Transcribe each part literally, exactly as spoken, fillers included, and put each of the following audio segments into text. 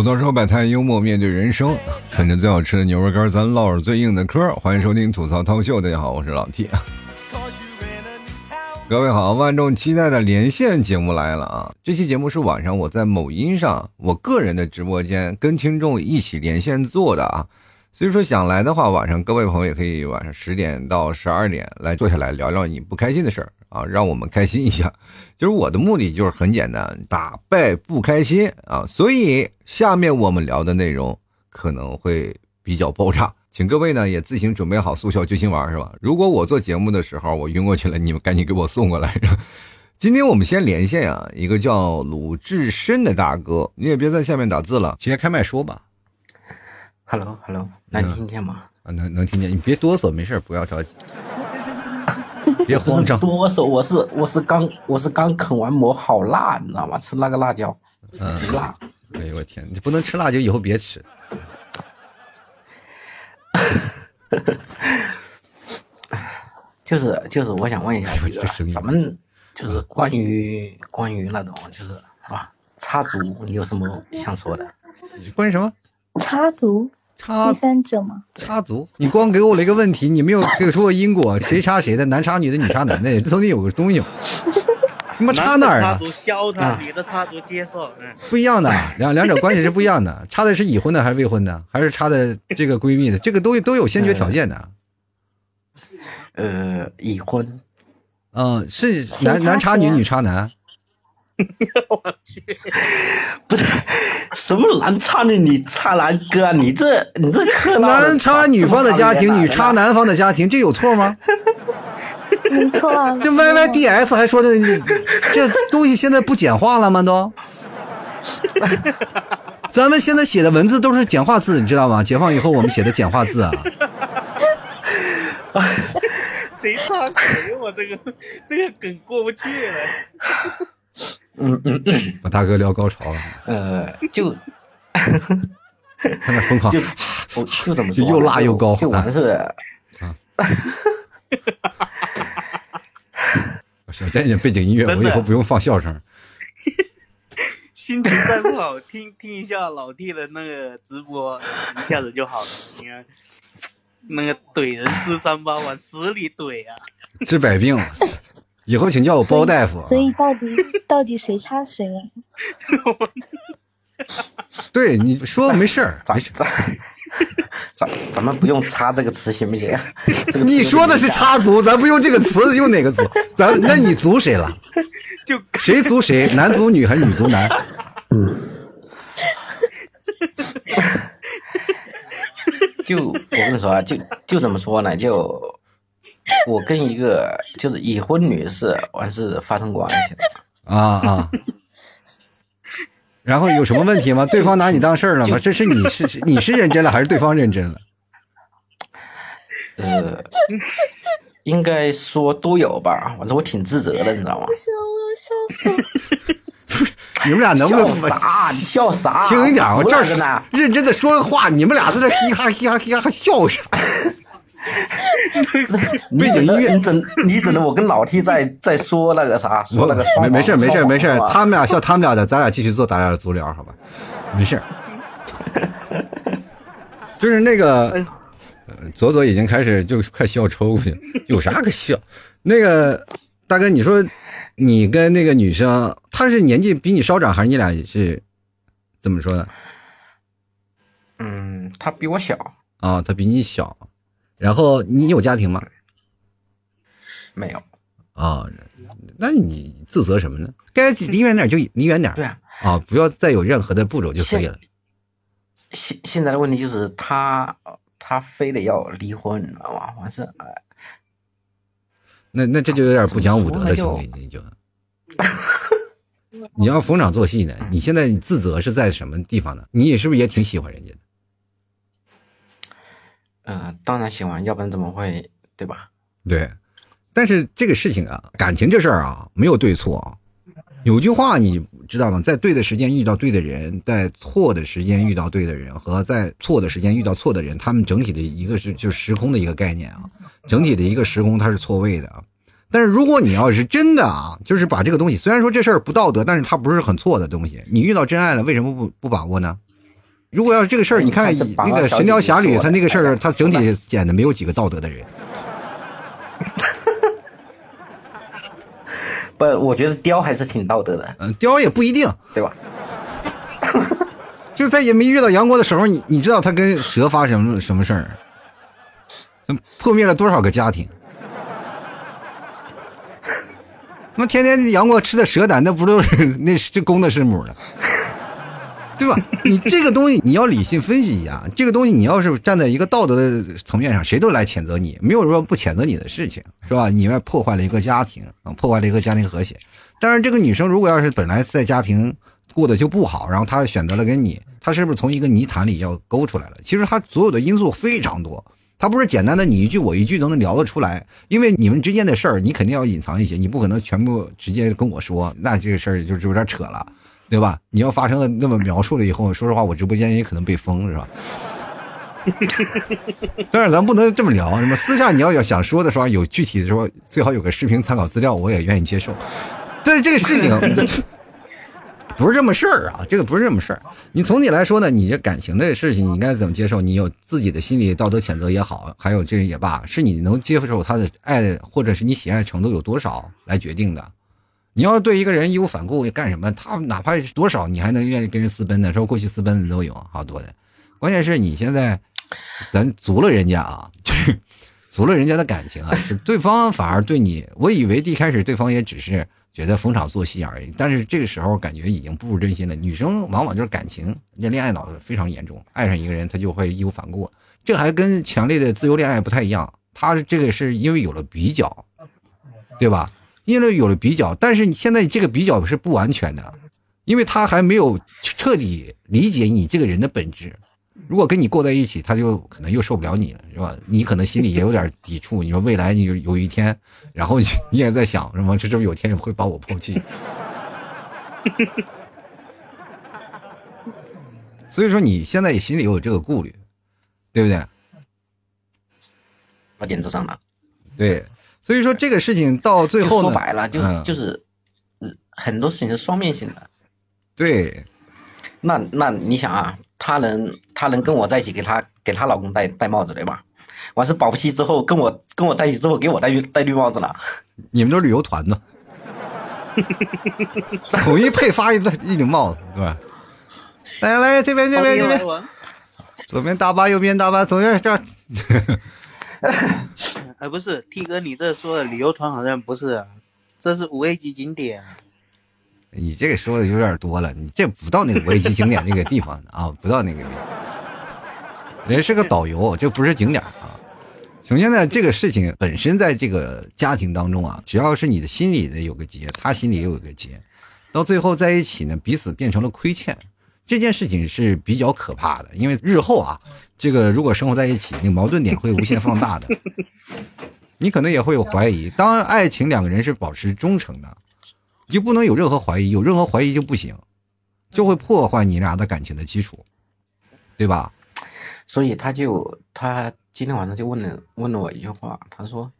吐槽说百态幽默面对人生，啃着最好吃的牛肉干，咱唠着最硬的嗑。欢迎收听吐槽涛秀，大家好，我是老 T。 各位好，万众期待的连线节目来了啊！这期节目是晚上我在某音上我个人的直播间跟听众一起连线做的啊，所以说想来的话，晚上各位朋友也可以晚上十点到十二点来坐下来聊聊你不开心的事儿啊，让我们开心一下。就是我的目的就是很简单，打败不开心啊，所以下面我们聊的内容可能会比较爆炸，请各位呢也自行准备好速效救心丸，是吧？如果我做节目的时候我晕过去了，你们赶紧给我送过来。今天我们先连线啊，一个叫鲁智深的大哥，你也别在下面打字了，直接开麦说吧。Hello，Hello， hello， 能听见吗？啊，能能听见，你别哆嗦，没事，不要着急，别慌张。哆嗦，我是我是刚我是刚啃完馍，好辣，你知道吗？吃那个辣椒，贼辣。哎呦我天，你不能吃辣椒，以后别吃。就是就是，我想问一下这个，咱们就是关于、嗯、关于那种就是啊插足，你有什么想说的？关于什么？插足。插第三者吗？插足，你光给我了一个问题，你没有给出个因果，谁插谁的，男插女的，女插男的，总得有个东西。你们插哪儿啊？插足消他，女的插足接受，嗯，不一样的，两两者关系是不一样的。插的是已婚的还是未婚的，还是插的这个闺蜜的，这个东西都有先决条件的。呃，已婚，嗯，是男男插女，女插男。我去，不是什么男插女，你插男哥，你这你这可男插女方的家庭，女插男方的家庭，这有错吗？没错、啊。这 Y Y D S 还说的，这东西现在不简化了吗？都，咱们现在写的文字都是简化字，你知道吗？解放以后我们写的简化字啊。谁插谁？我这个这个梗过不去了。嗯嗯嗯，把大哥聊高潮了。呃，就看那疯狂，就我就怎么说，又辣又高，就我们是啊。小贱一点背景音乐，我以后不用放笑声。心情再不好，听听一下老弟的那个直播，一下子就好了。你看那个怼人四三八，往死里怼啊，治百病。以后请叫我包大夫。所以到底到底谁插谁了？对，你说没事儿，没事儿。咱咱们不用插这个词行不行？这个、你说的是插足，咱不用这个词，用哪个足？咱那你足谁了？就谁足谁？男足女还是女足男？嗯。就我跟你说啊，就就怎么说呢？就。我跟一个就是已婚女士完是发生关系的啊啊，然后有什么问题吗？对方拿你当事儿了吗？这是你是你是认真了还是对方认真了？呃，应该说都有吧，我说我挺自责的，你知道吗？笑死了！你们俩能不能笑啥？你笑啥？轻一点，我这儿认真的说个话，你们俩在这嘻哈嘻哈嘻哈笑啥？背景音乐，你整你整的，我跟老 T 在在说那个啥，说那个没没事没事没事，他们俩笑他们俩的，咱俩继续做咱俩的足疗，好吧？没事。就是那个左左已经开始就快笑抽过去了，有啥可笑？那个大哥，你说你跟那个女生，她是年纪比你稍长，还是你俩是怎么说的？嗯，她比我小啊、哦，她比你小。然后你有家庭吗？没有啊、哦，那你自责什么呢？该离远点就离远点，对啊，啊、哦，不要再有任何的步骤就可以了。现现在的问题就是他他非得要离婚，你知道吗？我是哎，那那这就有点不讲武德了，兄弟，你就你要逢场作戏呢。你现在自责是在什么地方呢？你是不是也挺喜欢人家的？嗯、呃，当然喜欢，要不然怎么会，对吧？对，但是这个事情啊，感情这事儿啊，没有对错啊。有句话你知道吗？在对的时间遇到对的人，在错的时间遇到对的人，和在错的时间遇到错的人，他们整体的一个是就是时空的一个概念啊，整体的一个时空它是错位的啊。但是如果你要是真的啊，就是把这个东西，虽然说这事儿不道德，但是它不是很错的东西，你遇到真爱了，为什么不不把握呢？如果要是这个事儿，你看那个《神雕侠侣》，他那个事儿，他整体演的没有几个道德的人。不，我觉得雕还是挺道德的。嗯，雕也不一定，对吧？就在也没遇到杨过的时候，你你知道他跟蛇发生什么什么事儿？破灭了多少个家庭？那天天杨过吃的蛇胆，那不都是那是公的是母的，对吧？你这个东西你要理性分析一下，这个东西你要是站在一个道德的层面上，谁都来谴责你，没有说不谴责你的事情，是吧？你外破坏了一个家庭啊，破坏了一个家庭和谐。但是这个女生如果要是本来在家庭过得就不好，然后她选择了跟你，她是不是从一个泥潭里要勾出来了？其实她所有的因素非常多。他不是简单的你一句我一句都能聊得出来，因为你们之间的事儿你肯定要隐藏一些，你不可能全部直接跟我说，那这个事儿就有点扯了，对吧？你要发生了那么描述了以后，说实话我直播间也可能被封，是吧？但是咱不能这么聊，什么私下你要想说的时候，有具体的时候最好有个视频参考资料，我也愿意接受。但是这个事情不是这么事儿啊，这个不是这么事儿。你从你来说呢，你这感情的事情你应该怎么接受？你有自己的心理道德谴责也好，还有这个也罢，是你能接受他的爱或者是你喜爱程度有多少来决定的。你要对一个人义无反顾干什么，他哪怕是多少你还能愿意跟人私奔的，说过去私奔的都有好多的。关键是你现在咱足了人家啊，就是足了人家的感情啊，对方反而对你，我以为一开始对方也只是觉得逢场作戏而已，但是这个时候感觉已经不如真心了。女生往往就是感情，那恋爱脑非常严重，爱上一个人她就会义无反顾。这还跟强烈的自由恋爱不太一样，她这个是因为有了比较，对吧？因为有了比较，但是你现在这个比较是不完全的，因为她还没有彻底理解你这个人的本质。如果跟你过在一起，他就可能又受不了你了，是吧？你可能心里也有点抵触。你说未来你有一天，然后你也在想什么？这是不是有天也会把我抛弃？所以说你现在也心里有这个顾虑，对不对？到点子上了。对，所以说这个事情到最后呢，说白了就、嗯、就是很多事情是双面性的。对。那那你想啊，他能他能跟我在一起，给他给他老公戴戴帽子，对吧？完是保不齐之后跟我跟我在一起之后给我戴戴绿帽子了。你们都旅游团呢，统一配发一一顶帽子，对吧？来来，这边这边这边，左边大巴右边大巴，左边这。哎，不是 ，T 哥，你这说的旅游团好像不是，这是五 A 级景点。你这个说的有点多了，你这不到那个五 A 级景点那个地方啊，不到那个地方，人是个导游，这不是景点啊。首先呢，这个事情本身在这个家庭当中啊，只要是你的心里的有个结，他心里也有个结，到最后在一起呢，彼此变成了亏欠，这件事情是比较可怕的，因为日后啊，这个如果生活在一起，那个矛盾点会无限放大的，你可能也会有怀疑。当然，爱情两个人是保持忠诚的。你就不能有任何怀疑，有任何怀疑就不行，就会破坏你俩的感情的基础，对吧？所以他就他今天晚上就问了问了我一句话，他说：“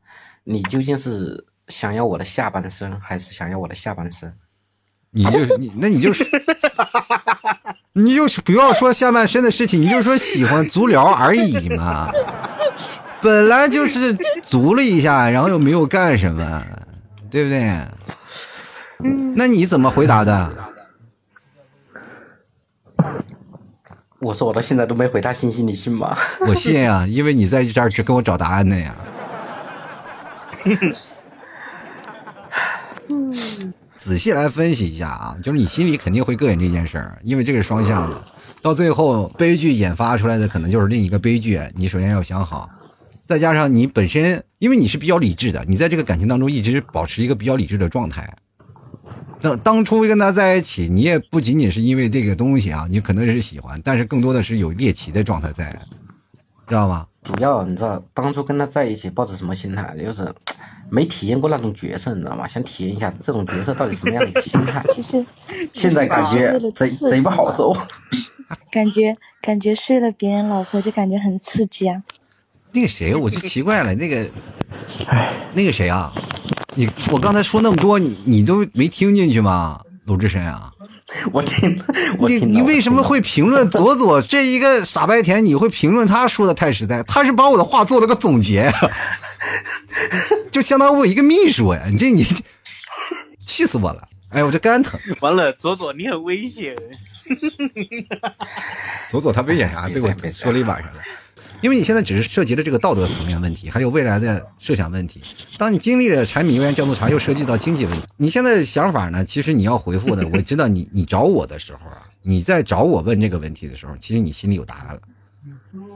你究竟是想要我的下半身，还是想要我的下半身？”你就你那你就是，你就是不要说下半身的事情，你就说喜欢足疗而已嘛。本来就是足了一下，然后又没有干什么，对不对？那你怎么回答的？我说我到现在都没回他信息，你信吗？我信啊，因为你在这儿只跟我找答案的呀。仔细来分析一下啊，就是你心里肯定会膈应这件事儿，因为这个双向的，到最后悲剧演发出来的可能就是另一个悲剧。你首先要想好，再加上你本身，因为你是比较理智的，你在这个感情当中一直保持一个比较理智的状态。当当初跟他在一起，你也不仅仅是因为这个东西啊，你可能是喜欢，但是更多的是有猎奇的状态在，知道吗？主要你知道当初跟他在一起抱着什么心态，就是没体验过那种角色，你知道吗？想体验一下这种角色到底什么样的一个心态。其实现在感觉贼贼不好受，感觉感觉睡了别人老婆就感觉很刺激啊。那个谁，我就奇怪了，那个那个谁啊。你我刚才说那么多，你你都没听进去吗？鲁智深啊，我听，我听你你为什么会评论左左这一个傻白甜？你会评论他说的太实在，他是把我的话做了个总结，就相当于我一个秘书呀！你这你气死我了！哎，我这肝疼。完了，左左你很危险。左左他危险啥？对我说了一晚上了。因为你现在只是涉及了这个道德层面问题，还有未来的设想问题。当你经历了柴米油盐酱醋茶，又涉及到经济问题。你现在想法呢？其实你要回复的，我知道你你找我的时候啊，你在找我问这个问题的时候，其实你心里有答案了，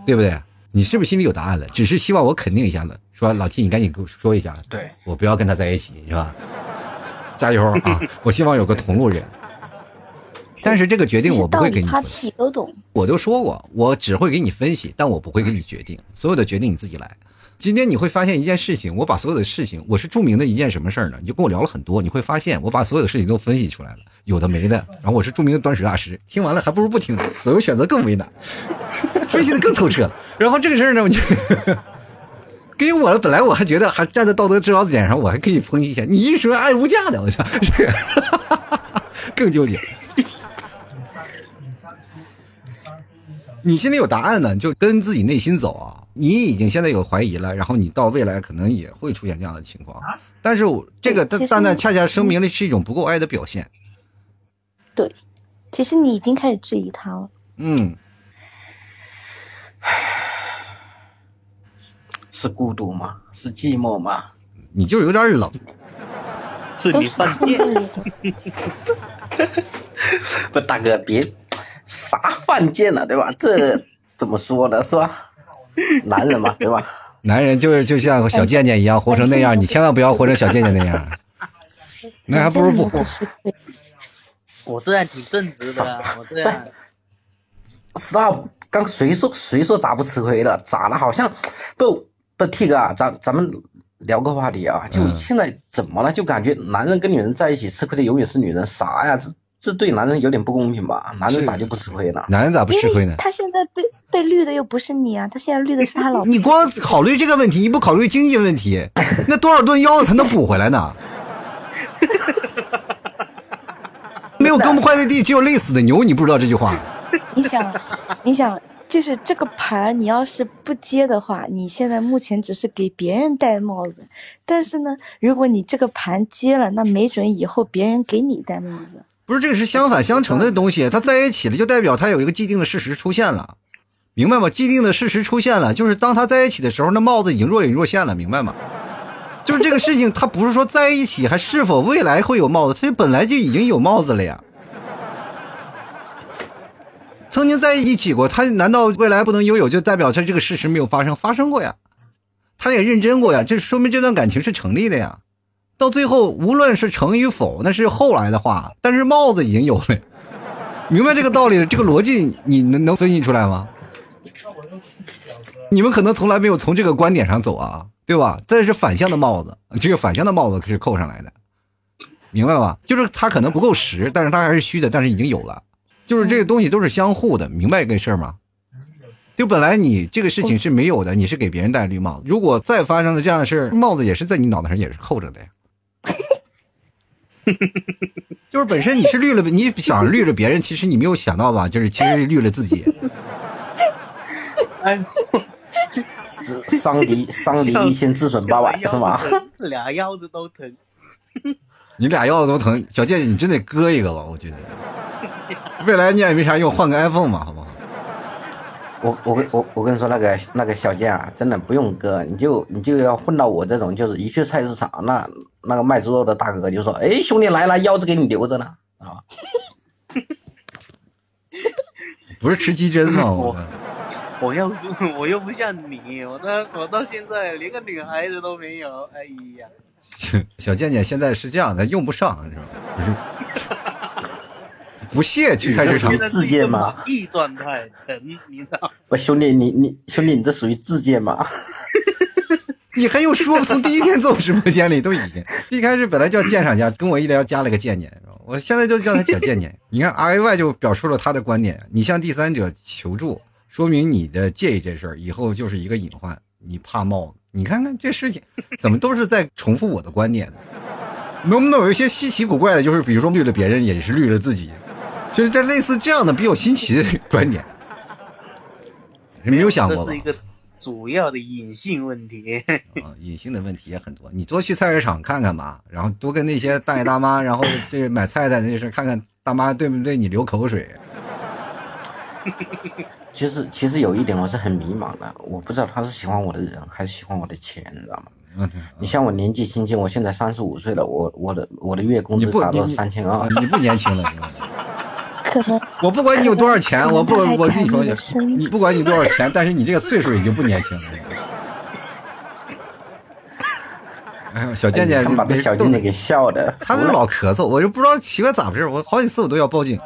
对不对？你是不是心里有答案了？只是希望我肯定一下子，说老T，你赶紧给我说一下，对我不要跟他在一起，是吧？加油啊！我希望有个同路人。但是这个决定我不会给你，他自己都懂。我都说过，我只会给你分析，但我不会给你决定，所有的决定你自己来。今天你会发现一件事情，我把所有的事情，我是著名的一件什么事儿呢？你就跟我聊了很多，你会发现我把所有的事情都分析出来了，有的没的。然后我是著名的端史大师，听完了还不如不听，所有选择更为难，分析的更透彻了。然后这个事儿呢，我就给我本来我还觉得还站在道德制高点上，我还可以抨击一下，你一说爱无价的，我操，更纠结。你心里有答案呢，就跟自己内心走啊。你已经现在有怀疑了，然后你到未来可能也会出现这样的情况。但是这个蛋蛋恰恰声明了是一种不够爱的表现。对，其实你已经开始质疑他了。嗯，是孤独吗？是寂寞吗？你就是有点冷，是你犯贱。不，大哥别。啥犯贱了，对吧？这怎么说呢，是吧？男人嘛，对吧？男人就是就像小贱贱一样，活成那样，你千万不要活成小贱贱那样，那还不如不活。我这样挺正直的，我这样。stop， 刚谁说谁说咋不吃亏了？咋了？好像不不 T 哥啊，咱咱们聊个话题啊，就现在怎么了？就感觉男人跟女人在一起吃亏的永远是女人，啥呀？这对男人有点不公平吧？男人咋就不吃亏呢？男人咋不吃亏呢？他现在被被绿的又不是你啊，他现在绿的是他老婆。你光考虑这个问题，你不考虑经济问题，那多少吨腰子才能补回来呢？没有耕不快的地，只有累死的牛。你不知道这句话？你想，你想，就是这个牌，你要是不接的话，你现在目前只是给别人戴帽子，但是呢，如果你这个盘接了，那没准以后别人给你戴帽子。不是，这个是相反相成的东西，它在一起了就代表它有一个既定的事实出现了，明白吗？既定的事实出现了，就是当它在一起的时候，那帽子已经若隐若现了，明白吗？就是这个事情，它不是说在一起还是否未来会有帽子，它本来就已经有帽子了呀。曾经在一起过，它难道未来不能拥有就代表它这个事实没有发生？发生过呀，它也认真过呀，这说明这段感情是成立的呀。到最后无论是成与否，那是后来的话，但是帽子已经有了，明白这个道理，这个逻辑你能能分析出来吗？你们可能从来没有从这个观点上走啊，对吧？但是反向的帽子，这个反向的帽子是扣上来的，明白吧？就是它可能不够实，但是它还是虚的，但是已经有了，就是这个东西都是相互的，明白这个事儿吗？就本来你这个事情是没有的，你是给别人戴绿帽子，如果再发生了这样的事，帽子也是在你脑袋上也是扣着的呀。就是本身你是绿了，你想绿了别人，其实你没有想到吧？就是其实绿了自己。哎，伤敌伤敌一千，自损八百，是吧？俩腰子都疼。你俩腰子都疼，小姐姐，你真得割一个吧？我觉得，未来你也没啥用，换个 iPhone 嘛，好不好？我我我我跟你说，那个那个小贱啊，真的不用割，你就你就要混到我这种，就是一去菜市场，那那个卖猪肉的大哥就说：“哎，兄弟来了，腰子给你留着呢。”啊，不是吃鸡胗吗？我我又我又不像你，我到我到现在连个女孩子都没有。哎呀，小贱贱现在是这样的，用不上是吧？不是。不屑去菜市场自荐吗？异状态，你知道？不，兄弟，你你兄弟，你这属于自荐吗？你还用说？从第一天做直播间里都已经，一开始本来叫鉴赏家，跟我一聊加了个贱贱，我现在就叫他小贱贱。你看 R A Y 就表述了他的观点，你向第三者求助，说明你的介意这事儿，以后就是一个隐患，你怕帽子。你看看这事情，怎么都是在重复我的观点呢？能不能有一些稀奇古怪的？就是比如说绿了别人，也是绿了自己。就是这类似这样的比较新奇的观点，你没有想过吧？这是一个主要的隐性问题、哦、隐性的问题也很多，你多去菜市场看看吧，然后多跟那些大爷大妈然后这买菜的那事看看大妈对不对你流口水。其实其实有一点我是很迷茫的，我不知道他是喜欢我的人还是喜欢我的钱，你知道吗？嗯嗯、你像我年纪轻轻，我现在三十五岁了，我我的我的月工资达到三千二，你不年轻了，可能我不管你有多少钱，我不我跟你说，你不管你多少钱，但是你这个岁数已经不年轻了。哎呦，小健健，把这小健健给笑的，他就老咳嗽，我就不知道奇怪咋回事，我好几次我都要报警。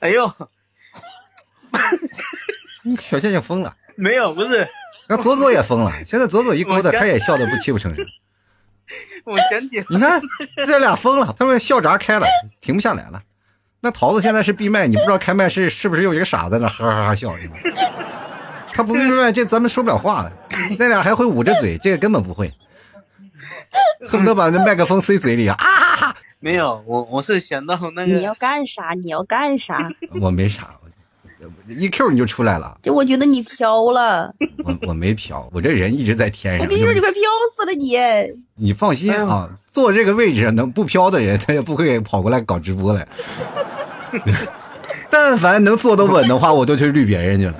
哎呦，小健健疯了。没有，不是，那左左也疯了。现在左左一勾搭，他也笑得不泣不成声。我想起，你看这俩疯了，他们笑闸开了，停不下来了。那桃子现在是闭麦，你不知道开麦是是不是又一个傻子在那哈哈哈笑是吧？他不闭麦，这咱们说不了话了。那俩还会捂着嘴，这个根本不会，恨不得把那麦克风塞嘴里啊！啊哈哈！没有，我我是想到那个你要干啥？你要干啥？我没啥。一 Q 你就出来了，我觉得你飘了。我我没飘，我这人一直在天上。我跟你说，你快飘死了你！你放心啊，哎、坐这个位置能不飘的人，他也不会跑过来搞直播来。但凡能坐得稳的话，我都去绿别人去了。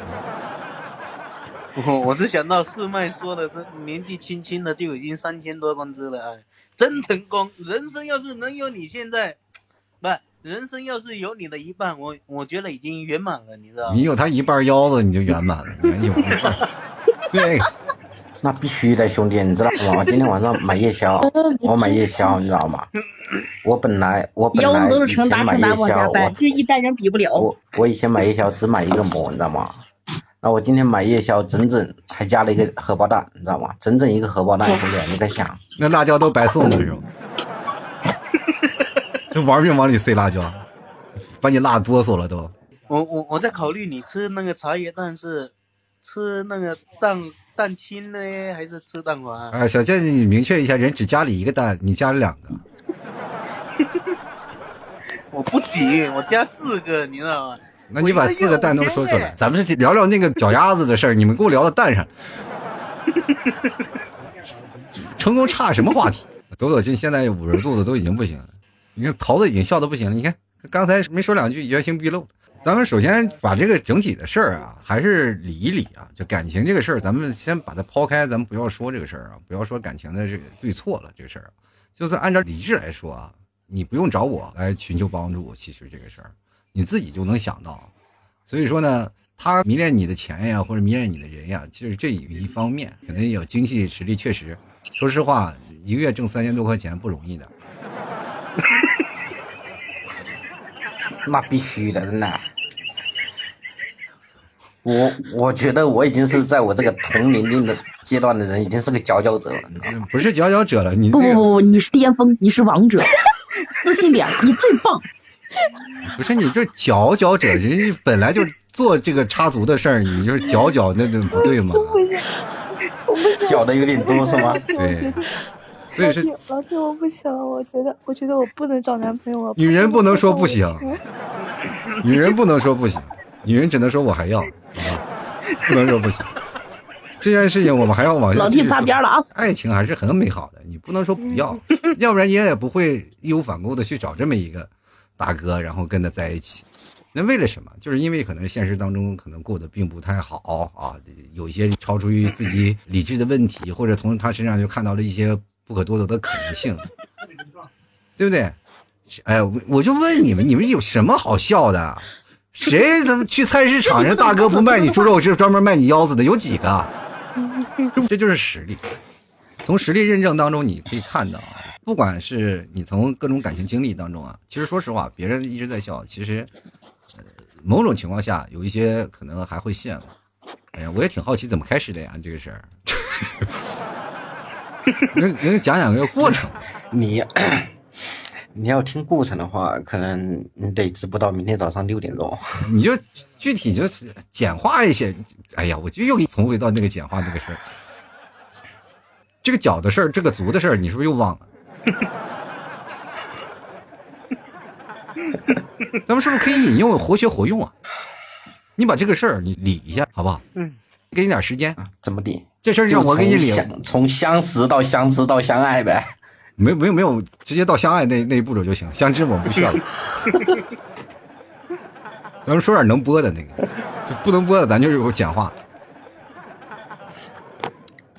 我我是想到四麦说的，这年纪轻轻的就已经三千多工资了、哎，真成功！人生要是能有你现在，不。人生要是有你的一半，我我觉得已经圆满了，你知道吗？你有他一半腰子，你就圆满了。你有一半，对，那必须的，兄弟，你知道吗？我今天晚上买夜宵，我买夜宵，你知道吗？我本来我本来腰子都是成打成打往下掰，这一代人比不了。我我以前买夜宵只买一个馍，你知道吗？那我今天买夜宵，整整还加了一个荷包蛋，你知道吗？整整一个荷包蛋，兄弟，你敢想？那辣椒都白送了是吗？就玩命往里塞辣椒，把你辣哆嗦了都。我我我在考虑，你吃那个茶叶蛋是吃那个蛋蛋清呢，还是吃蛋黄？啊，小健你明确一下，人只家里一个蛋，你家里两个。我不提，我家四个，你知道吗？那你把四个蛋都说出来。咱们是聊聊那个脚丫子的事儿，你们给我聊到蛋上。成功差什么话题？走走进现在捂着肚子都已经不行了。你看桃子已经笑得不行了，你看刚才没说两句原形毕露。咱们首先把这个整体的事儿啊还是理一理啊，就感情这个事儿咱们先把它抛开，咱们不要说这个事儿啊，不要说感情的这个对错了，这个事儿就算按照理智来说啊，你不用找我来寻求帮助，其实这个事儿你自己就能想到。所以说呢，他迷恋你的钱呀或者迷恋你的人呀，其实这有一方面可能有经济实力，确实说实话一个月挣三千多块钱不容易的。那必须的，真的。我我觉得我已经是在我这个同年龄的阶段的人，已经是个佼佼者了。不是佼佼者了，你、那个、不不不，你是巅峰，你是王者，自信点，你最棒。不是你这佼佼者，人家本来就做这个插足的事儿，你就是佼佼，那就不对吗？佼的有点多是吗？对。所以是老师，我不行了，我觉得，我觉得我不能找男朋友。我女人不能说不行，女人不能说不行，女人只能说我还要，啊、不能说不行。这件事情我们还要往下。老弟擦边了啊！爱情还是很美好的，你不能说不要，嗯、要不然你也不会义无反顾的去找这么一个大哥，然后跟他在一起。那为了什么？就是因为可能现实当中可能过得并不太好啊，有一些超出于自己理智的问题，或者从他身上就看到了一些。不可多得的可能性，对不对？哎，我就问你们，你们有什么好笑的？谁能去菜市场人大哥不卖你猪肉，是专门卖你腰子的，有几个？这就是实力。从实力认证当中，你可以看到，不管是你从各种感情经历当中啊，其实说实话，别人一直在笑，其实、呃、某种情况下，有一些可能还会羡慕。哎呀，我也挺好奇怎么开始的呀，这个事儿。能能讲讲个过程，你你要听过程的话，可能你得直播到明天早上六点钟。你就具体就简化一些。哎呀，我就又重回到那个简化那个事儿。这个脚的事儿，这个足的事儿，你是不是又忘了？咱们是不是可以引用活学活用啊？你把这个事儿你理一下，好不好？嗯，给你点时间，怎么理？这事儿让我给你理，从相识到相知到相爱呗。没有没有没有，直接到相爱那那一步骤就行，相知我们不需要了。咱们说点能播的那个，就不能播的咱就是讲话。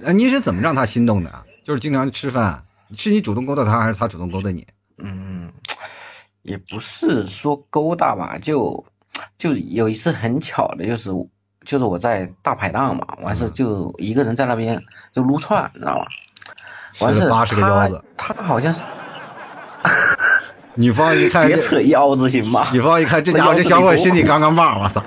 哎、啊，你是怎么让他心动的啊？就是经常吃饭，是你主动勾搭他，还是他主动勾搭你？嗯，也不是说勾搭吧，就就有一次很巧的，就是就是我在大排档嘛，完事就一个人在那边就撸串，你知道吗？完事八十个腰子，他好像是。女方一看别扯腰子行吗？女方一看这家伙这小伙心里刚刚棒，我操！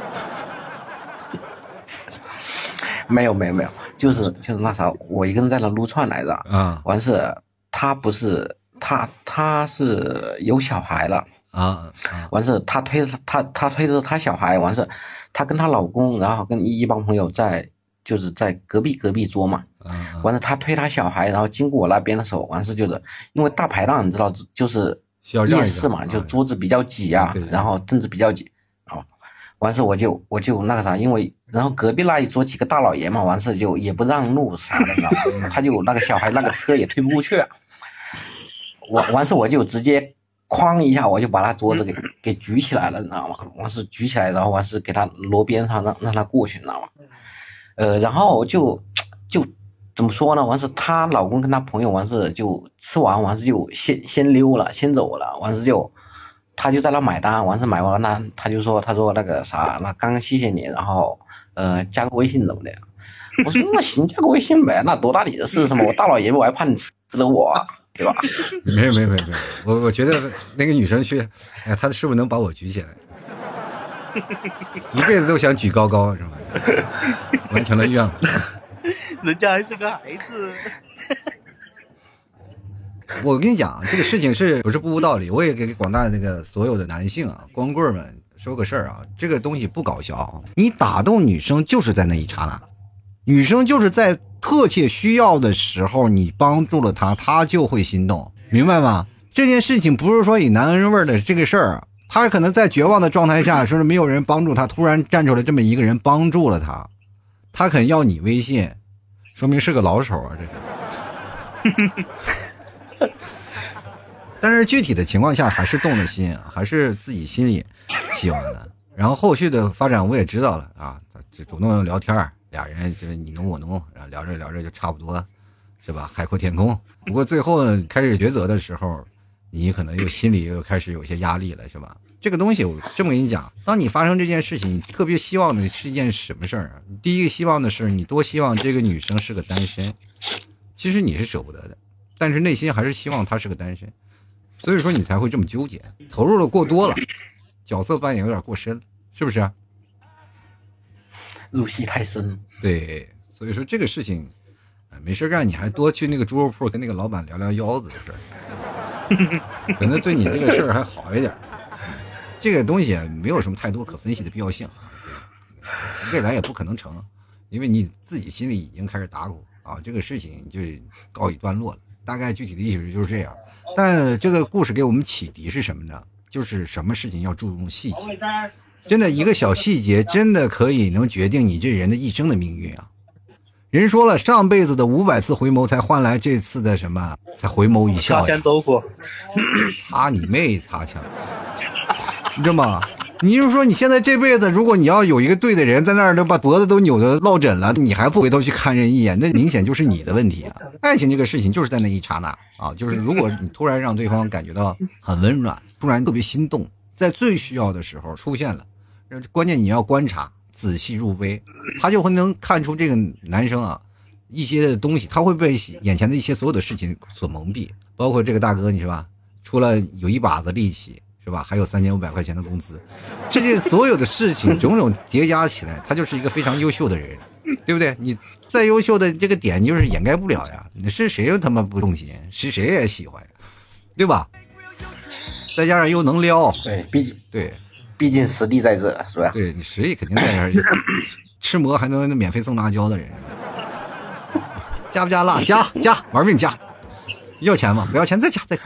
没有没有没有，就是就是那啥，我一个人在那撸串来着。啊、嗯，完事他不是他他是有小孩了啊、嗯，完事他推着他他推着他小孩，完事他跟他老公，然后跟一帮朋友在就是在隔壁隔壁桌嘛。嗯、完事他推他小孩，然后经过我那边的时候，完事就是因为大排档你知道就是。夜市嘛，就桌子比较挤啊，嗯、然后凳子比较挤啊。完事我就我就那个啥，因为然后隔壁那一桌几个大老爷嘛，完事就也不让路啥的，他就那个小孩那个车也推不过去。完完事我就直接哐一下，我就把他桌子给给举起来了，你知道吗？完事举起来，然后完事给他挪边上，让让他过去，你知道吗？呃，然后就就。怎么说呢？完事她老公跟她朋友完事就吃完，完事就先先溜了，先走了。完事就她就在那买单，完事买完单，她就说：“她说那个啥，那刚刚谢谢你，然后呃加个微信怎么的？”我说：“那行，加个微信呗，那多大你的事是吗？我大老爷们我还怕你吃了我，对吧？”没有没有没有，我我觉得那个女生去，哎，她是不是能把我举起来？一辈子都想举高高是吧？完成了愿望。人家还是个孩子。我跟你讲，这个事情是不是不无道理？我也给广大那个所有的男性啊、光棍们说个事儿啊，这个东西不搞笑。你打动女生就是在那一刹那，女生就是在迫切需要的时候，你帮助了她，她就会心动，明白吗？这件事情不是说以男人味的这个事儿，她可能在绝望的状态下，说是没有人帮助她，突然站出来这么一个人帮助了她，她肯要你微信。说明是个老手啊，这是。但是具体的情况下还是动了心啊，还是自己心里喜欢的。然后后续的发展我也知道了啊，这主动聊天，俩人就是你侬我侬，然后聊着聊着就差不多，是吧？海阔天空。不过最后开始抉择的时候，你可能又心里又开始有些压力了，是吧？这个东西我这么跟你讲，当你发生这件事情，你特别希望的是一件什么事儿啊？第一个希望的是，你多希望这个女生是个单身，其实你是舍不得的，但是内心还是希望她是个单身，所以说你才会这么纠结，投入了过多了，角色扮演有点过深了，是不是？入戏太深。对，所以说这个事情，没事干你还多去那个猪肉铺跟那个老板聊聊腰子的事儿，可能对你这个事儿还好一点。这个东西没有什么太多可分析的必要性，未来也不可能成，因为你自己心里已经开始打鼓啊，这个事情就告一段落了。大概具体的意思就是这样。但这个故事给我们启迪是什么呢？就是什么事情要注重细节，真的一个小细节真的可以能决定你这人的一生的命运啊。人说了，上辈子的五百次回眸才换来这次的什么？才回眸一笑。擦枪走火，擦你妹擦枪！你知道吗？你就说你现在这辈子，如果你要有一个对的人在那儿，都把脖子都扭得落枕了，你还不回头去看人一眼，那明显就是你的问题啊！爱情这个事情就是在那一刹那啊，就是如果你突然让对方感觉到很温暖，突然特别心动，在最需要的时候出现了，关键你要观察，仔细入微，他就会能看出这个男生啊一些东西，他会被眼前的一些所有的事情所蒙蔽，包括这个大哥你是吧？除了有一把子力气。是吧？还有三千五百块钱的工资，这些所有的事情种种叠加起来，他就是一个非常优秀的人，对不对？你再优秀的这个点就是掩盖不了呀。你是谁又他妈不动心，是谁也喜欢，对吧？再加上又能撩，对，毕竟对，毕竟实力在这，是吧？对你实力肯定在这，吃馍还能免费送辣椒的人，加不加辣？加加，玩命加，要钱吗？不要钱再加再加。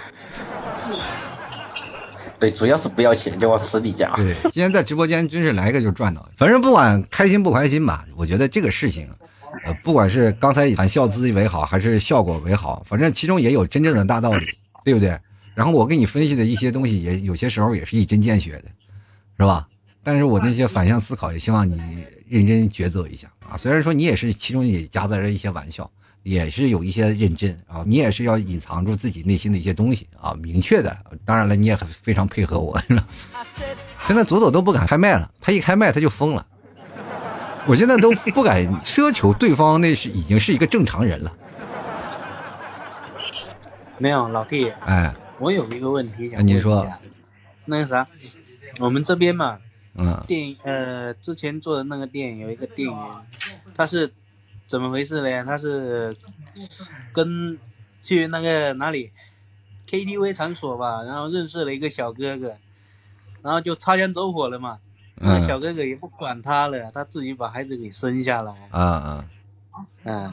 对，主要是不要钱，就往死里讲。对，今天在直播间真是来一个就赚到，反正不管开心不开心吧，我觉得这个事情，呃，不管是刚才谈笑资为好，还是效果为好，反正其中也有真正的大道理，对不对？然后我给你分析的一些东西也，也有些时候也是一针见血的，是吧？但是我那些反向思考，也希望你认真抉择一下啊。虽然说你也是其中也夹杂着一些玩笑。也是有一些认真啊，你也是要隐藏住自己内心的一些东西啊，明确的。当然了，你也很非常配合我。现在左左都不敢开麦了，他一开麦他就疯了。我现在都不敢奢求对方那是已经是一个正常人了。没有老弟，哎，我有一个问题想问一下。你说，那个啥，我们这边嘛，嗯，电呃之前做的那个店有一个店员，他是。怎么回事呢？他是跟去那个哪里 K T V 场所吧，然后认识了一个小哥哥，然后就擦枪走火了嘛。那小哥哥也不管他了，他自己把孩子给生下来。啊啊，嗯，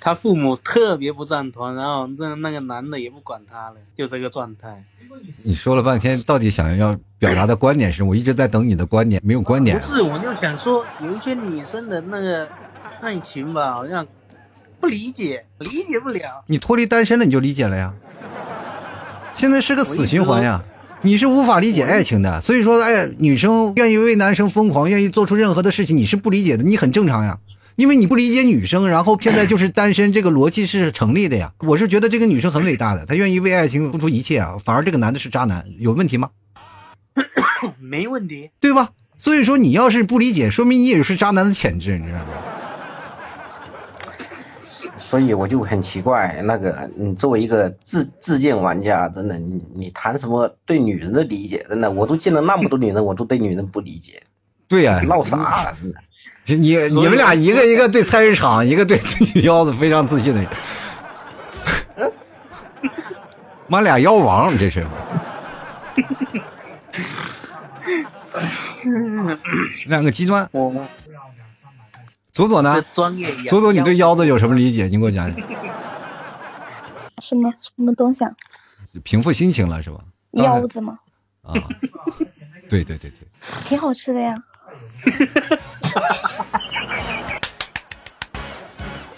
他父母特别不赞同，然后那那个男的也不管他了，就这个状态。你说了半天，到底想要表达的观点是？我一直在等你的观点，没有观点。不是，我就想说，有一些女生的那个。爱情吧，好像不理解，理解不了。你脱离单身了，你就理解了呀。现在是个死循环呀，你是无法理解爱情的。所以说，哎，女生愿意为男生疯狂，愿意做出任何的事情，你是不理解的，你很正常呀，因为你不理解女生，然后现在就是单身，这个逻辑是成立的呀。我是觉得这个女生很伟大的，她愿意为爱情付出一切啊，反而这个男的是渣男，有问题吗？没问题，对吧？所以说，你要是不理解，说明你也是渣男的潜质，你知道吗？所以我就很奇怪，那个你作为一个自自荐玩家，真的你你谈什么对女人的理解？真的，我都见了那么多女人，我都对女人不理解。对呀、啊，闹啥、啊？真的，你你们俩一个一个对菜市场，一个对自己腰子非常自信的人，妈俩腰王，你这是。两个极端。我左左呢？左左，你对腰子有什么理解？你给我讲讲。什么什么东西啊？平复心情了是吧？腰子吗？啊，对对对对，挺好吃的呀。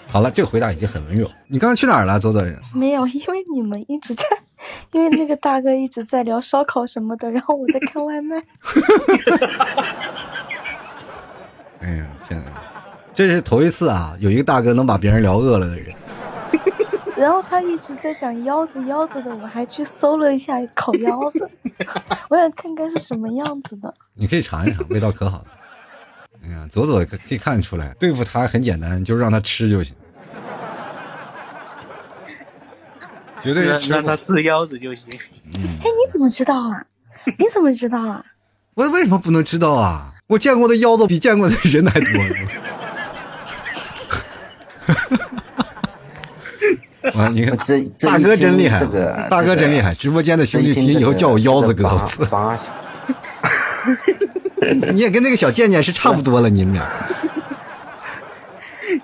好了，这个回答已经很温柔。你刚刚去哪儿了，左左？没有，因为你们一直在，因为那个大哥一直在聊烧烤什么的，然后我在看外卖。哎呀，天哪！这是头一次啊，有一个大哥能把别人聊饿了的人。然后他一直在讲腰子腰子的，我还去搜了一下烤腰子，我想看看是什么样子的。你可以尝一尝，味道可好了。哎呀，左左可以看出来，对付他很简单，就让他吃就行。绝对是吃让他吃腰子就行。嗯、哎，你怎么知道啊？你怎么知道啊？我为什么不能知道啊？我见过的腰子比见过的人还多呢。啊！你看，这大哥真厉害，这个、大哥真厉害！这个、直播间的兄弟群以后叫我腰子哥。你也跟那个小贱贱是差不多了，你们俩。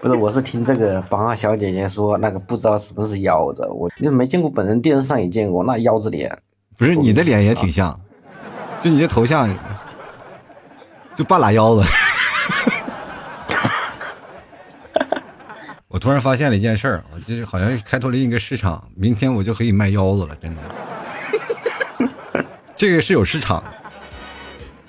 不是，我是听这个榜二小姐姐说，那个不知道什么是腰子，我就没见过，本人电视上也见过那腰子脸。不是，你的脸也挺像，就你这头像，就半拉腰子。我突然发现了一件事儿，我就是好像开拓了一个市场，明天我就可以卖腰子了，真的。这个是有市场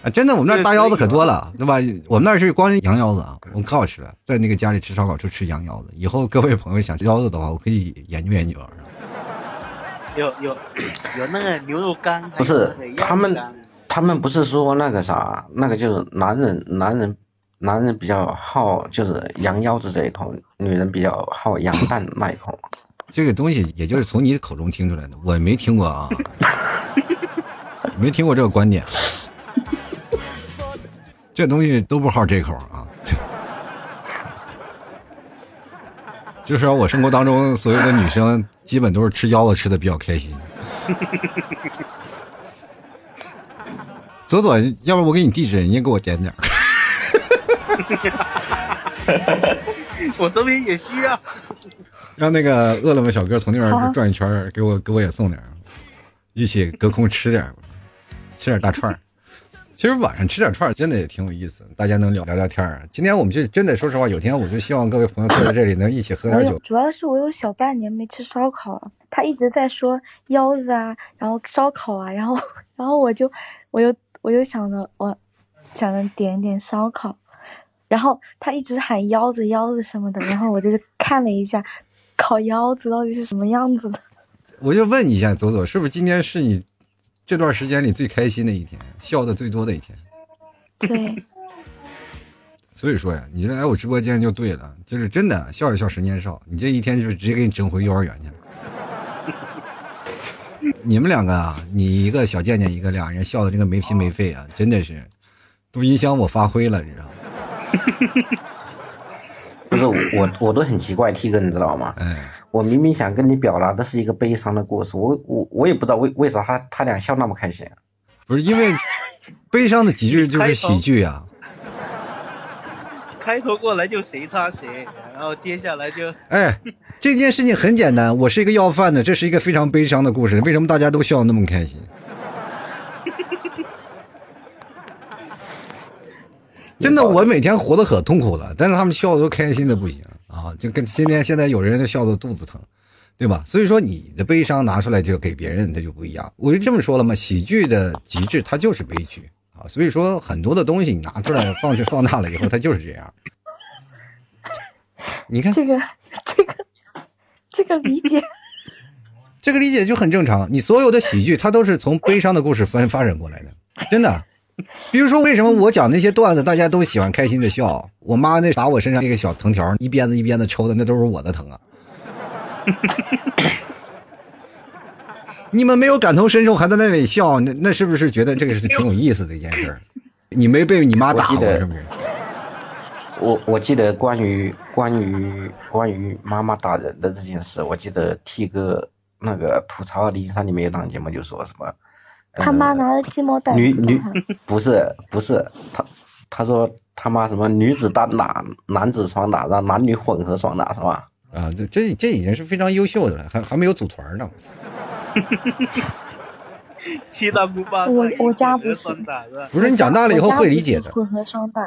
啊，真的，我们那儿大腰子可多了，对吧？我们那儿是光羊腰子啊，我们可好吃了，在那个家里吃烧烤就吃羊腰子。以后各位朋友想吃腰子的话，我可以研究研究。有有有那个牛肉干，不是他们他们不是说那个啥，那个就是男人男人。男人比较好就是羊腰子这一口，女人比较好羊蛋那一口。这个东西也就是从你口中听出来的，我没听过啊，没听过这个观点。这东西都不好这口啊，就是我生活当中所有的女生基本都是吃腰子吃的比较开心。左左，要不我给你地址，人家给我点点。我这边也需要，让那个饿了么小哥从那边转一圈，给我给我也送点。一起隔空吃点吃点大串。其实晚上吃点串真的也挺有意思，大家能聊聊聊天。今天我们就真的说实话，有天我就希望各位朋友坐在这里能一起喝点酒。主要是我有小半年没吃烧烤了，他一直在说腰子啊，然后烧烤啊，然后然后我就我又我又想着我想着点点烧烤，然后他一直喊腰子腰子什么的，然后我就看了一下烤腰子到底是什么样子的。我就问一下左左，是不是今天是你这段时间里最开心的一天，笑的最多的一天？对。所以说呀，你来我直播间就对了，就是真的笑一笑十年少。你这一天就是直接给你整回幼儿园去了。你们两个啊，你一个小贱贱，一个俩人笑的这个没心没肺啊，真的是都影响我发挥了，你知道吗？不是我，我都很奇怪T哥，你知道吗？哎，我明明想跟你表达的是一个悲伤的故事，我我我也不知道为为啥他他俩笑那么开心。不是因为悲伤的极致就是喜剧啊。开头, 开头过来就谁插谁，然后接下来就哎，这件事情很简单，我是一个要饭的，这是一个非常悲伤的故事，为什么大家都笑那么开心？真的，我每天活得很痛苦了，但是他们笑的都开心的不行啊！就跟今天现在有人就笑得肚子疼，对吧？所以说你的悲伤拿出来就给别人，它就不一样。我就这么说了嘛，喜剧的极致它就是悲剧啊！所以说很多的东西你拿出来放去放大了以后，它就是这样。你看这个这个这个理解，这个理解就很正常。你所有的喜剧它都是从悲伤的故事发发展过来的，真的。比如说为什么我讲那些段子大家都喜欢开心的笑，我妈那打我身上那个小藤条一鞭子一鞭子抽的，那都是我的疼啊。你们没有感同身受还在那里笑， 那, 那是不是觉得这个是挺有意思的一件事？你没被你妈打过是不是？我我记得关于关于关于妈妈打人的这件事，我记得 T 哥那个吐槽二零一三里面有档节目就说什么他妈拿着鸡毛掸子、呃、女女不是不是他他说他妈什么女子单打男子双打，让男女混合双打是吧？啊，这这这已经是非常优秀的了，还还没有组团呢。七大姑八我我家不是不是你长大了以后会理解的，混合双打。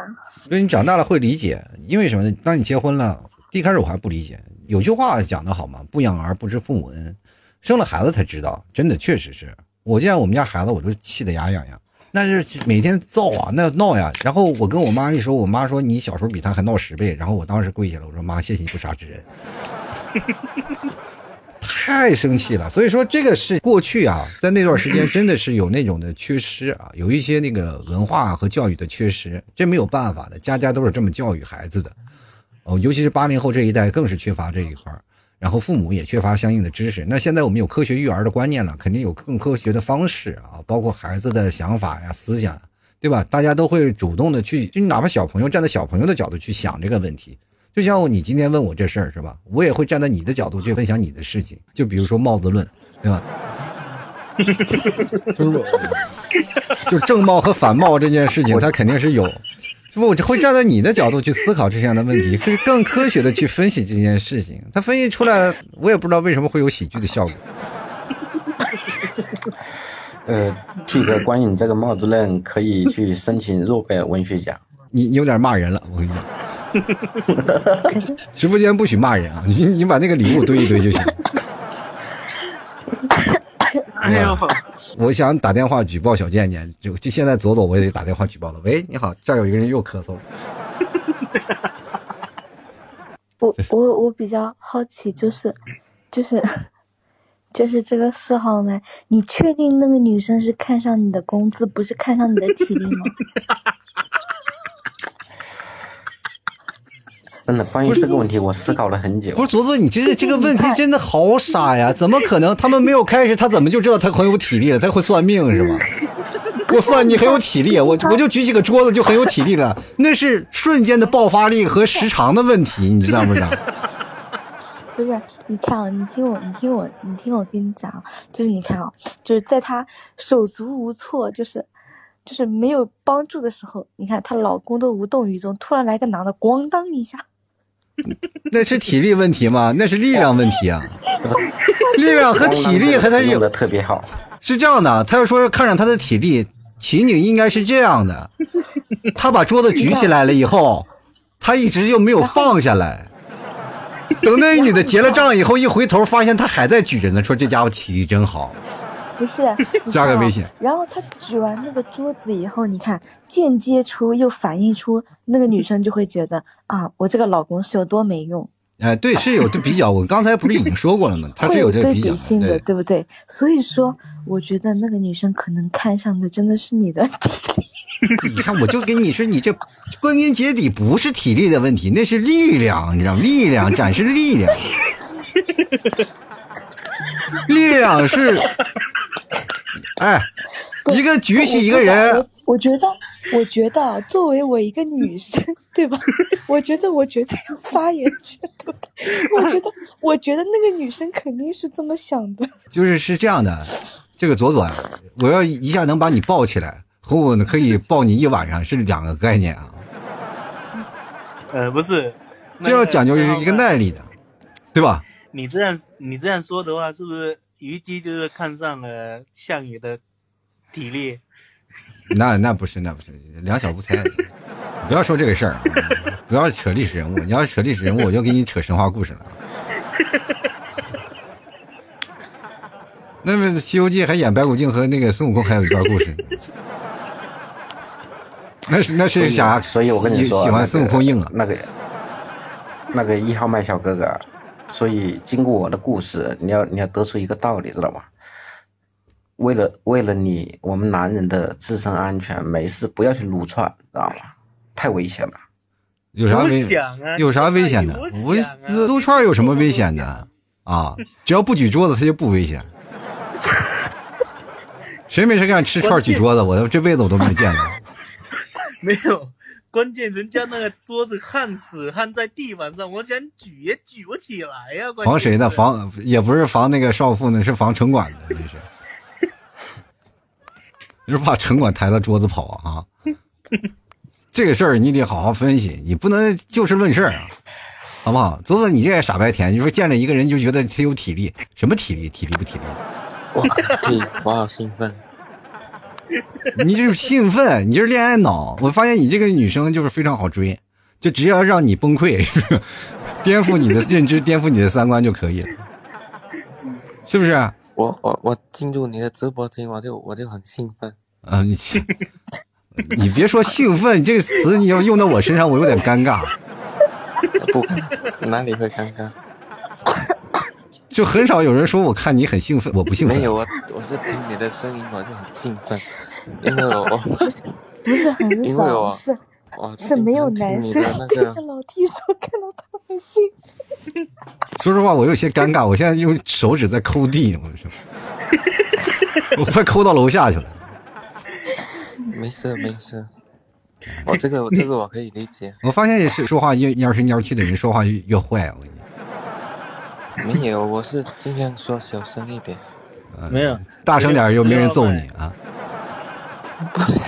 所以你长大了会理解，因为什么呢？当你结婚了，一开始我还不理解，有句话讲得好嘛，不养儿不知父母恩，生了孩子才知道，真的确实是。我见我们家孩子我都气得牙痒痒，那是每天造啊那闹呀，然后我跟我妈一说，我妈说你小时候比他还闹十倍，然后我当时跪下了，我说妈谢谢你不杀之恩。太生气了。所以说这个是过去啊，在那段时间真的是有那种的缺失啊，有一些那个文化和教育的缺失，这没有办法的，家家都是这么教育孩子的哦，尤其是八零后这一代更是缺乏这一块，然后父母也缺乏相应的知识。那现在我们有科学育儿的观念了，肯定有更科学的方式啊，包括孩子的想法呀思想，对吧？大家都会主动的去，就哪怕小朋友站在小朋友的角度去想这个问题，就像你今天问我这事儿是吧，我也会站在你的角度去分享你的事情，就比如说帽子论，对吧？就是就正帽和反帽这件事情它肯定是有，我会站在你的角度去思考这样的问题，可以更科学的去分析这件事情。他分析出来了，我也不知道为什么会有喜剧的效果。呃 ，T 哥，关于你这个帽子论，可以去申请诺贝尔文学奖。你你有点骂人了，我跟你讲。直播间不许骂人啊！你你把那个礼物堆一堆就行。哎呦！我想打电话举报小贱贱，就就现在左左我也得打电话举报了。喂，你好，这儿有一个人又咳嗽了。我我我比较好奇，就是，就是，就是这个四号麦，你确定那个女生是看上你的工资，不是看上你的体力吗？真的，关于这个问题，我思考了很久。不是左左，你这这个问题真的好傻呀！怎么可能？他们没有开始，他怎么就知道他很有体力了？他会算命是吗？我算你很有体力，我我就举起个桌子就很有体力了，那是瞬间的爆发力和时长的问题，你知道不知道？不是，你看啊，你听我，你听我，你听我跟你讲，就是你看啊，就是在他手足无措，就是。就是没有帮助的时候，你看她老公都无动于衷，突然来个男的，咣当一下。那是体力问题吗？那是力量问题啊！力量和体力还能用的特别好。是这样的，他要说看上他的体力，奇女应该是这样的，他把桌子举起来了以后，他一直又没有放下来，等那女的结了账以后，一回头发现他还在举着呢，说这家伙体力真好。不是加个危险。然后他举完那个桌子以后，你看间接出又反映出那个女生就会觉得啊，我这个老公是有多没用。哎，对，是有这比较，我刚才不是已经说过了吗？他是有这比较，对比性的， 对, 对不对？所以说，我觉得那个女生可能看上的真的是你的体力。你看，我就跟你说，你这归根结底不是体力的问题，那是力量，你知道，力量展示力量，力量是，哎，一个举起一个人。我觉得，我觉得作为我一个女生，对吧？我觉得，我绝对要发言权，对不对？我觉得，我觉得那个女生肯定是这么想的。就是是这样的，这个左左，我要一下能把你抱起来，和我可以抱你一晚上是两个概念啊。呃，不是，这要讲究是一个耐力的，对吧？你这样，你这样说的话，是不是虞姬就是看上了项羽的体力？那那不是那不是两小无猜，不要说这个事儿啊，不要扯历史人物，你要扯历史人物我就给你扯神话故事了。那么西游记还演白骨精和那个孙悟空还有一段故事。那是那是啥？所以我跟你说喜欢孙悟空硬啊，那个那个一号麦小哥哥，所以经过我的故事你要你要得出一个道理，知道吗？为了为了你，我们男人的自身安全，没事不要去撸串，知道吗？太危险了。有啥危险、啊？有啥危险的？我撸串有什么危险的？啊，只要不举桌子，他就不危险。谁没事干吃串举桌子？我这辈子我都没见过。没有，关键人家那个桌子焊死焊在地板上，我想举也举不起来呀、啊。防谁的？防也不是防那个少妇呢，是防城管的，那是。就是怕城管抬到桌子跑啊！这个事儿你得好好分析，你不能就事论事啊，好不好？昨晚你这个傻白甜，你说见着一个人就觉得他有体力，什么体力？体力不体力？哇，对，我好兴奋！你这是兴奋，你这是恋爱脑。我发现你这个女生就是非常好追，就只要让你崩溃，是不是？颠覆你的认知，颠覆你的三观就可以了，是不是？我我我进入你的直播间，我就我就很兴奋啊！你你别说兴奋这个词，你要用到我身上，我有点尴尬。不，哪里会尴尬？就很少有人说我看你很兴奋，我不兴奋。没有，我我是听你的声音我就很兴奋，因为我不是很少是。是没有男生对着老弟说看到他很兴奋。说实话，我有些尴尬，我现在用手指在抠地，我说，我快抠到楼下去了。没事没事，我这个这个我可以理解。我发现也是说话越蔫声蔫气的人说话越越坏，我跟你说。没有，我是尽量说小声一点。呃、没有，大声点又没人揍你啊。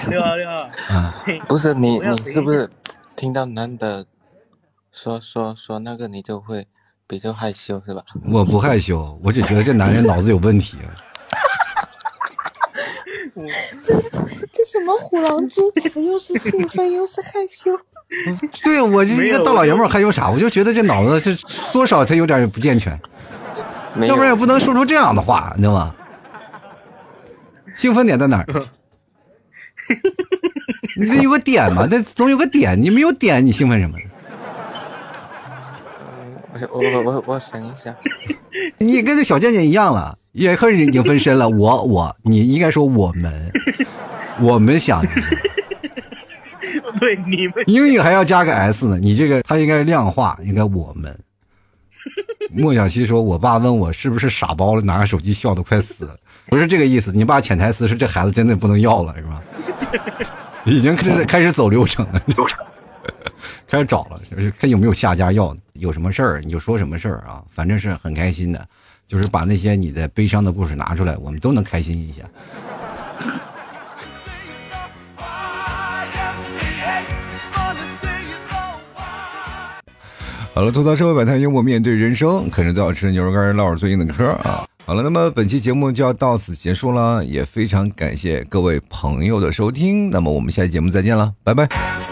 六号六号啊！不是你，你是不是听到男的说说说那个你就会比较害羞是吧？我不害羞，我只觉得这男人脑子有问题。这什么虎狼之词？又是兴奋，又是害羞。对，我就一个大老爷们儿害羞啥？我就觉得这脑子这多少他有点不健全，要不然也不能说出这样的话，你知道吗？兴奋点在哪儿？你这有个点嘛，这总有个点，你没有点你兴奋什么？我我我我想一下，你跟这小贱贱一样了，也可以已经分身了。我我你应该说我们，我们想一下，对你们英语还要加个 S 呢，你这个它应该量化，应该我们。莫小西说：“我爸问我是不是傻包了，拿个手机笑得快死了，不是这个意思。你爸潜台词是这孩子真的不能要了，是吧？已经开始开始走流程了，流程开始找了，就是看有没有下家要，有什么事儿你就说什么事儿啊，反正是很开心的，就是把那些你的悲伤的故事拿出来，我们都能开心一下。”好了，吐槽社会百态，幽默面对人生，啃着最好吃的牛肉干，唠着最硬的嗑啊！好了，那么本期节目就要到此结束了，也非常感谢各位朋友的收听，那么我们下期节目再见了，拜拜。